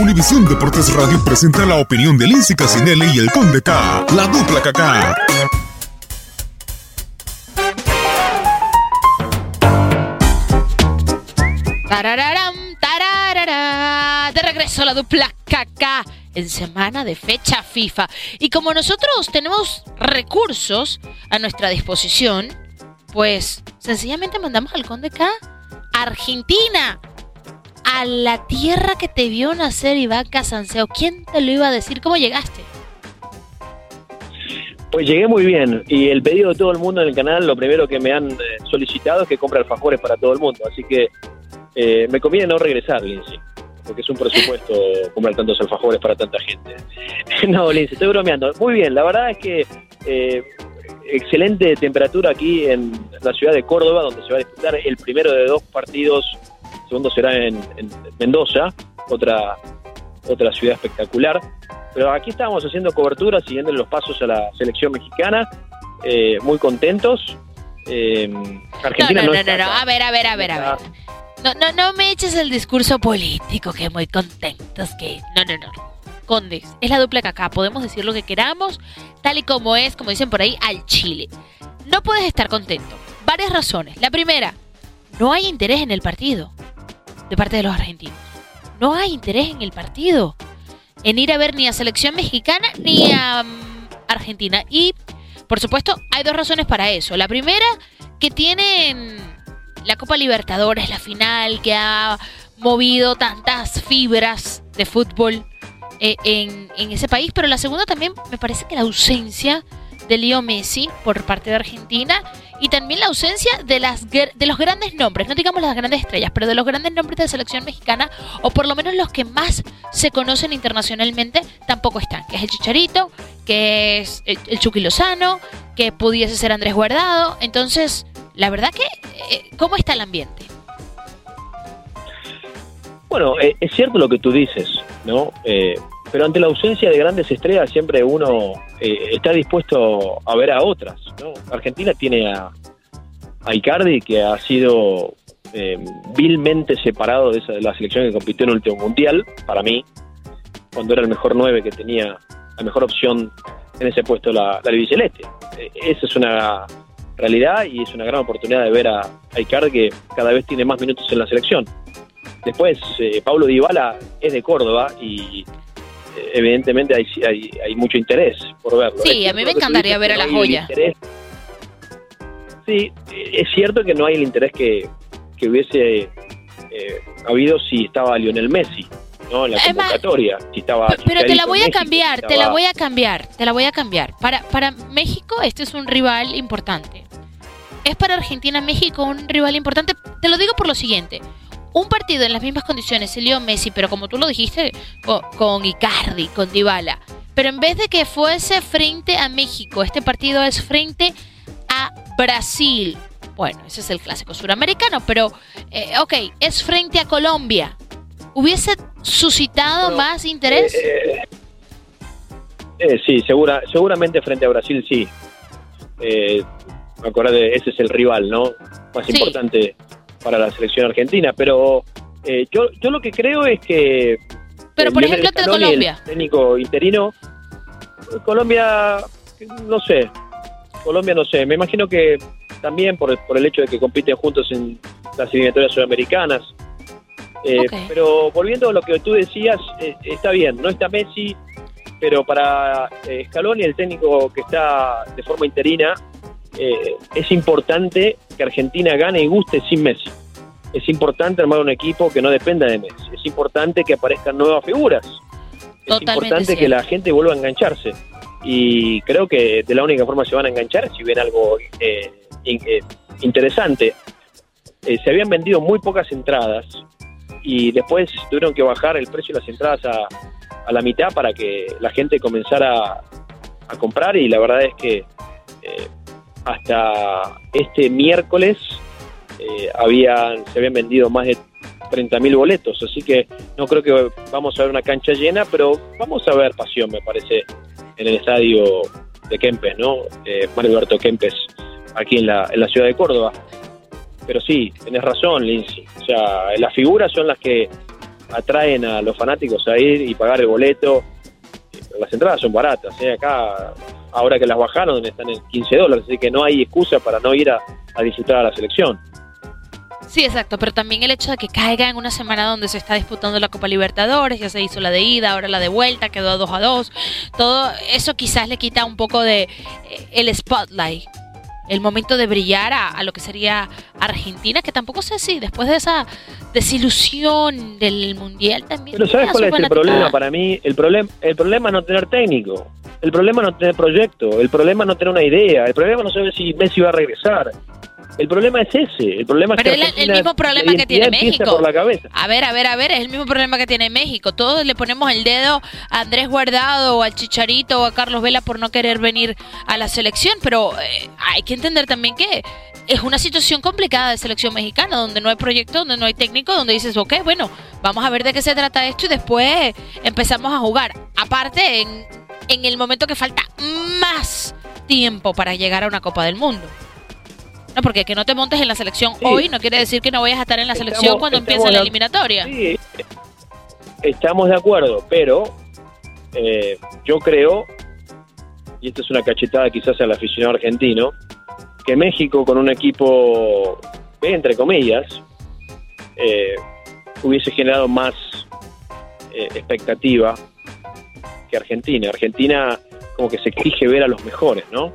Univisión Deportes Radio presenta la opinión de Lindsay Casinelli y el Conde K, la dupla KK. Tarararam, tararara. De regreso a la dupla KK en semana de fecha FIFA. Y como nosotros tenemos recursos a nuestra disposición, pues sencillamente mandamos al Conde K a Argentina, a la tierra que te vio nacer, Iván Casanseo. ¿Quién te lo iba a decir? ¿Cómo llegaste? Pues llegué muy bien, y el pedido de todo el mundo en el canal, lo primero que me han solicitado es que compre alfajores para todo el mundo, así que me conviene no regresar, Lindsay, porque es un presupuesto comprar tantos alfajores para tanta gente. No, Lindsay, estoy bromeando. Muy bien, la verdad es que excelente temperatura aquí en la ciudad de Córdoba, donde se va a disputar el primero de dos partidos. Segundo será en Mendoza, otra ciudad espectacular. Pero aquí estábamos haciendo cobertura, siguiendo los pasos a la selección mexicana, muy contentos. Argentina no. A ver. No me eches el discurso político, que muy contentos, que... No. Condes, es la dupla KK, podemos decir lo que queramos, tal y como es, como dicen por ahí, al Chile. No puedes estar contento. Varias razones. La primera, no hay interés en el partido. De parte de los argentinos. No hay interés en el partido. En ir a ver ni a selección mexicana ni a Argentina. Y, por supuesto, hay dos razones para eso. La primera, que tienen la Copa Libertadores, la final que ha movido tantas fibras de fútbol en ese país. Pero la segunda también, me parece que la ausencia de Leo Messi por parte de Argentina, y también la ausencia de los grandes nombres, no digamos las grandes estrellas, pero de los grandes nombres de selección mexicana, o por lo menos los que más se conocen internacionalmente, tampoco están, que es el Chicharito, que es el Chucky Lozano, que pudiese ser Andrés Guardado. Entonces, la verdad que, ¿cómo está el ambiente? Bueno, es cierto lo que tú dices, ¿no? Pero ante la ausencia de grandes estrellas siempre uno está dispuesto a ver a otras, ¿no? Argentina tiene a Icardi, que ha sido vilmente separado de la selección que compitió en el último mundial, para mí, cuando era el mejor 9, que tenía la mejor opción en ese puesto, la albiceleste. Esa es una realidad, y es una gran oportunidad de ver a Icardi, que cada vez tiene más minutos en la selección. Después, Pablo Dybala es de Córdoba y... evidentemente hay mucho interés por verlo. Sí, a mí me encantaría ver a la joya. Sí, es cierto que no hay el interés que hubiese habido si estaba Lionel Messi, ¿no? En la convocatoria. Si estaba, pero te la voy a cambiar, te la voy a cambiar. Para México este es un rival importante. Es para Argentina México un rival importante. Te lo digo por lo siguiente. Un partido en las mismas condiciones, se lió Messi, pero como tú lo dijiste, con Icardi, con Dybala. Pero en vez de que fuese frente a México, este partido es frente a Brasil. Bueno, ese es el clásico suramericano, pero es frente a Colombia. ¿Hubiese suscitado más interés? Sí, seguramente frente a Brasil, sí. Acordate, ese es el rival, ¿no? Más importante para la selección argentina, pero yo lo que creo es que... Pero por ejemplo, ante Colombia. El técnico interino, Colombia no sé, me imagino que también por el hecho de que compiten juntos en las eliminatorias sudamericanas, pero volviendo a lo que tú decías, está bien, no está Messi, pero para Scaloni, el técnico que está de forma interina, es importante que Argentina gane y guste sin Messi. Es importante armar un equipo que no dependa de Messi. Es importante que aparezcan nuevas figuras. Totalmente es importante que la gente vuelva a engancharse. Y creo que de la única forma se van a enganchar si ven algo interesante. Se habían vendido muy pocas entradas y después tuvieron que bajar el precio de las entradas a la mitad para que la gente comenzara a comprar, y la verdad es que... hasta este miércoles se habían vendido más de 30.000 boletos, así que no creo que vamos a ver una cancha llena, pero vamos a ver pasión, me parece, en el estadio de Kempes, ¿no? Mario Alberto Kempes, aquí en la ciudad de Córdoba. Pero sí, tenés razón, Lindsay. O sea, las figuras son las que atraen a los fanáticos a ir y pagar el boleto. Las entradas son baratas, ¿eh? Acá, ahora que las bajaron, están en $15, así que no hay excusa para no ir a disfrutar a la selección. Sí, exacto, pero también el hecho de que caiga en una semana donde se está disputando la Copa Libertadores, ya se hizo la de ida, ahora la de vuelta, quedó 2-2, todo eso quizás le quita un poco de el spotlight, el momento de brillar a lo que sería Argentina, que tampoco sé si después de esa desilusión del Mundial también... Pero ¿sabes cuál es el problema para mí? El problema es no tener técnico, el problema es no tener proyecto, el problema es no tener una idea, el problema es no saber si Messi va a regresar. El problema es ese, el problema es... Pero que el mismo problema que tiene México. Por la cabeza. A ver, es el mismo problema que tiene México. Todos le ponemos el dedo a Andrés Guardado o al Chicharito o a Carlos Vela por no querer venir a la selección, pero hay que entender también que es una situación complicada de selección mexicana, donde no hay proyecto, donde no hay técnico, donde dices, ok, bueno, vamos a ver de qué se trata esto y después empezamos a jugar. Aparte, en el momento que falta más tiempo para llegar a una Copa del Mundo. No, porque que no te montes en la selección hoy no quiere decir que no vayas a estar en la selección cuando empiece la eliminatoria. Sí, estamos de acuerdo, pero yo creo, y esto es una cachetada quizás al aficionado argentino, que México con un equipo B, entre comillas, hubiese generado más expectativa que Argentina. Argentina como que se exige ver a los mejores, ¿no?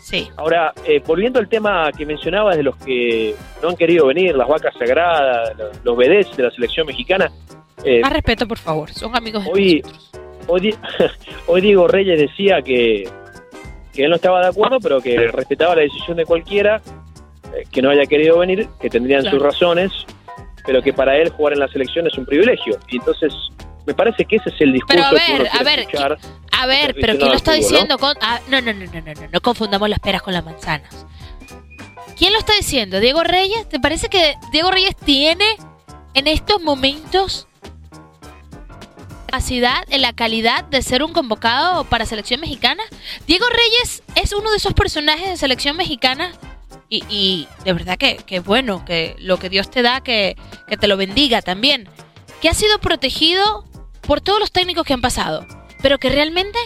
Sí. Ahora, volviendo al tema que mencionabas de los que no han querido venir, las vacas sagradas, los vedettes de la selección mexicana. Más respeto, por favor, son amigos de nosotros. Hoy Diego Reyes decía que él no estaba de acuerdo, pero que respetaba la decisión de cualquiera que no haya querido venir, que tendrían sus razones, pero que para él jugar en la selección es un privilegio. Y entonces, me parece que ese es el discurso que uno quiere escuchar. A ver, pero ¿quién lo está diciendo? No confundamos las peras con las manzanas. ¿Quién lo está diciendo? ¿Diego Reyes? ¿Te parece que Diego Reyes tiene en estos momentos la capacidad, la calidad de ser un convocado para selección mexicana? Diego Reyes es uno de esos personajes de selección mexicana y de verdad que bueno, que lo que Dios te da, que te lo bendiga también, que ha sido protegido por todos los técnicos que han pasado, pero que realmente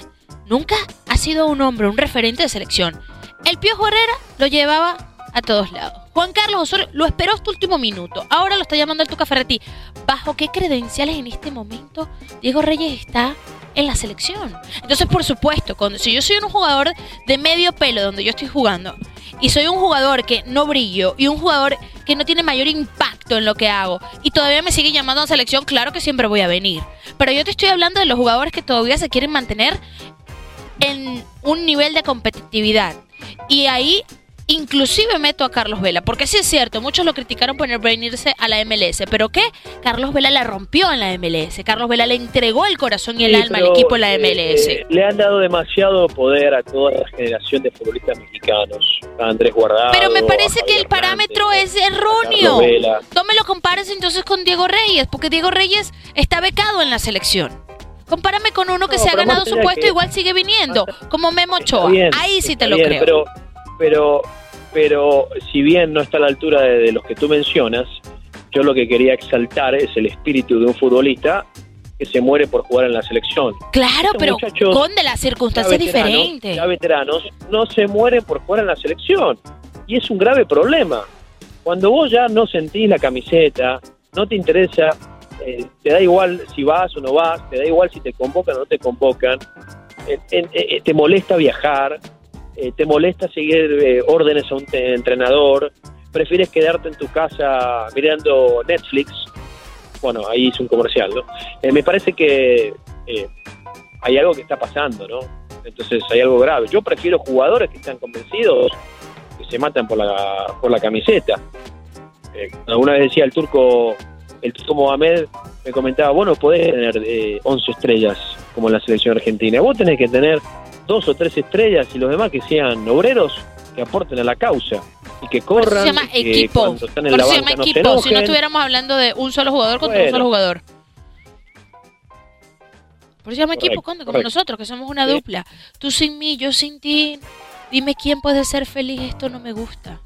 nunca ha sido un hombre, un referente de selección. El Piojo Herrera lo llevaba a todos lados. Juan Carlos Osorio lo esperó hasta último minuto. Ahora lo está llamando el Tuca Ferretti. ¿Bajo qué credenciales en este momento Diego Reyes está en la selección? Entonces, por supuesto, si yo soy un jugador de medio pelo donde yo estoy jugando y soy un jugador que no brillo y un jugador que no tiene mayor impacto en lo que hago y todavía me sigue llamando a selección, claro que siempre voy a venir. Pero yo te estoy hablando de los jugadores que todavía se quieren mantener en un nivel de competitividad. Y ahí inclusive meto a Carlos Vela, porque sí es cierto, muchos lo criticaron por venirse a la MLS, pero ¿qué? Carlos Vela la rompió en la MLS, Carlos Vela le entregó el corazón y el alma al equipo en la MLS. Le han dado demasiado poder a toda la generación de futbolistas mexicanos, a Andrés Guardado. Pero me parece que el parámetro es erróneo. No me lo compares entonces con Diego Reyes, porque Diego Reyes está becado en la selección. Compárame con uno que se ha ganado su puesto, igual sigue viniendo, como Memo Ochoa. Ahí sí te lo creo. Pero si bien no está a la altura de los que tú mencionas, yo lo que quería exaltar es el espíritu de un futbolista que se muere por jugar en la selección. Claro, pero Conde, las circunstancias diferentes. Ya veteranos no se mueren por jugar en la selección. Y es un grave problema. Cuando vos ya no sentís la camiseta, no te interesa, te da igual si vas o no vas, te da igual si te convocan o no te convocan, te molesta viajar, te molesta seguir órdenes a un entrenador, prefieres quedarte en tu casa mirando Netflix. Bueno, ahí hice un comercial, ¿no? Me parece que hay algo que está pasando, ¿no? Entonces hay algo grave. Yo prefiero jugadores que están convencidos, que se matan por la camiseta. Alguna vez decía el turco Mohamed, me comentaba, vos no podés tener 11 estrellas como en la selección argentina, vos tenés que tener 2 o 3 estrellas y los demás que sean obreros, que aporten a la causa y que corran. Por eso se llama equipo. Por eso se llama equipo. Si no estuviéramos hablando de un solo jugador contra un solo jugador. Por eso se llama equipo, como nosotros, que somos una dupla. Tú sin mí, yo sin ti. Dime quién puede ser feliz, esto no me gusta.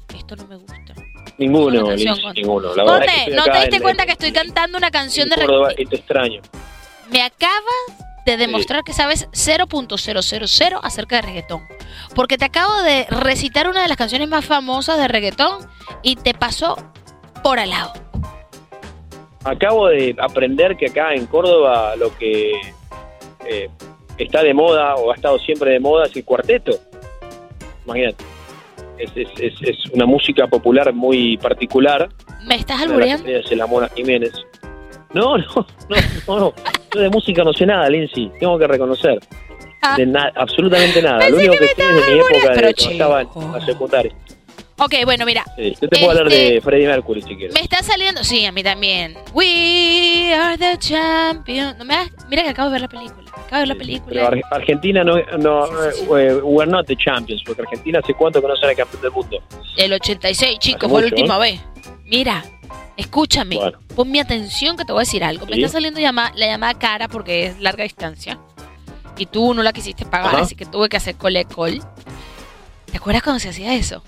Ninguno, Liz, ninguno. La Conde, es que ¿no te diste cuenta que estoy cantando una canción de Córdoba y te extraño? Me acabas de demostrar que sabes 0.000 acerca de reggaetón, porque te acabo de recitar una de las canciones más famosas de reggaetón y te pasó por al lado. Acabo de aprender que acá en Córdoba lo que está de moda o ha estado siempre de moda es el cuarteto. Imagínate, es una música popular muy particular. ¿Me estás albureando? Es la Mona Jiménez. No. Yo de música no sé nada, Lindsay, tengo que reconocer. Absolutamente nada. Pensé lo único que sé es de mi época, de cuando estaba en la secundaria. Ok, bueno, mira. Sí, yo te puedo hablar de Freddie Mercury si quieres. Me está saliendo, sí, a mí también. We are the champions. No me hagas, mira que acabo de ver la película. Pero Argentina no we're not the champions, porque Argentina hace cuánto que no será campeón del mundo. El 86, chicos, fue la última vez. Mira, escúchame, bueno, pon mi atención que te voy a decir algo. ¿Sí? Me está saliendo la llamada cara porque es larga distancia y tú no la quisiste pagar, así que tuve que hacer call. ¿Te acuerdas cuando se hacía eso?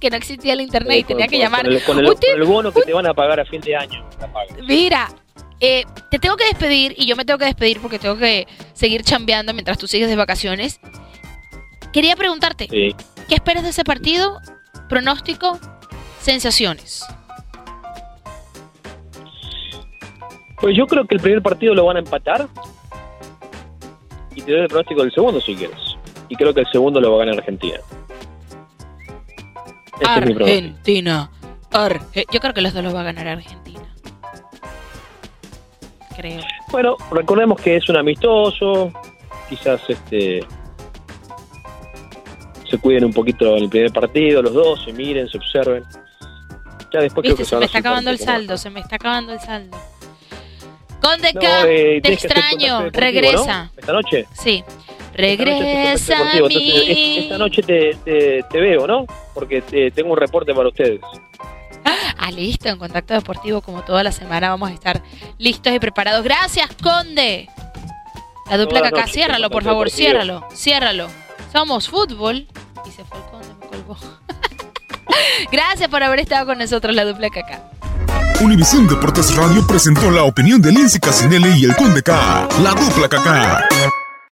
Que no existía el internet y tenía que llamar. Con el bono que te van a pagar a fin de año. Mira, te tengo que despedir y yo me tengo que despedir porque tengo que seguir chambeando mientras tú sigues de vacaciones. Quería preguntarte, sí, ¿qué esperas de ese partido? Pronóstico, sensaciones. Pues yo creo que el primer partido lo van a empatar y te doy el pronóstico del segundo si quieres. Y creo que el segundo lo va a ganar Argentina. Yo creo que los dos los va a ganar Argentina. Creo. Bueno, recordemos que es un amistoso. Quizás se cuiden un poquito en el primer partido, los dos, se miren, se observen. Ya después creo que se me está acabando el saldo, Conde K, te extraño, regresa. ¿No? ¿Esta noche? Sí. Regresa a mí. Entonces, esta noche te veo, ¿no? Porque tengo un reporte para ustedes. Listo, en Contacto Deportivo, como toda la semana, vamos a estar listos y preparados. Gracias, Conde. La dupla K-KA, ciérralo, por favor, ciérralo. Somos fútbol. Y se fue el Conde, me colgó. Gracias por haber estado con nosotros, la dupla K-KA. Univisión Deportes Radio presentó la opinión de Lindsay Casinelli y el Conde K, la dupla K-KA.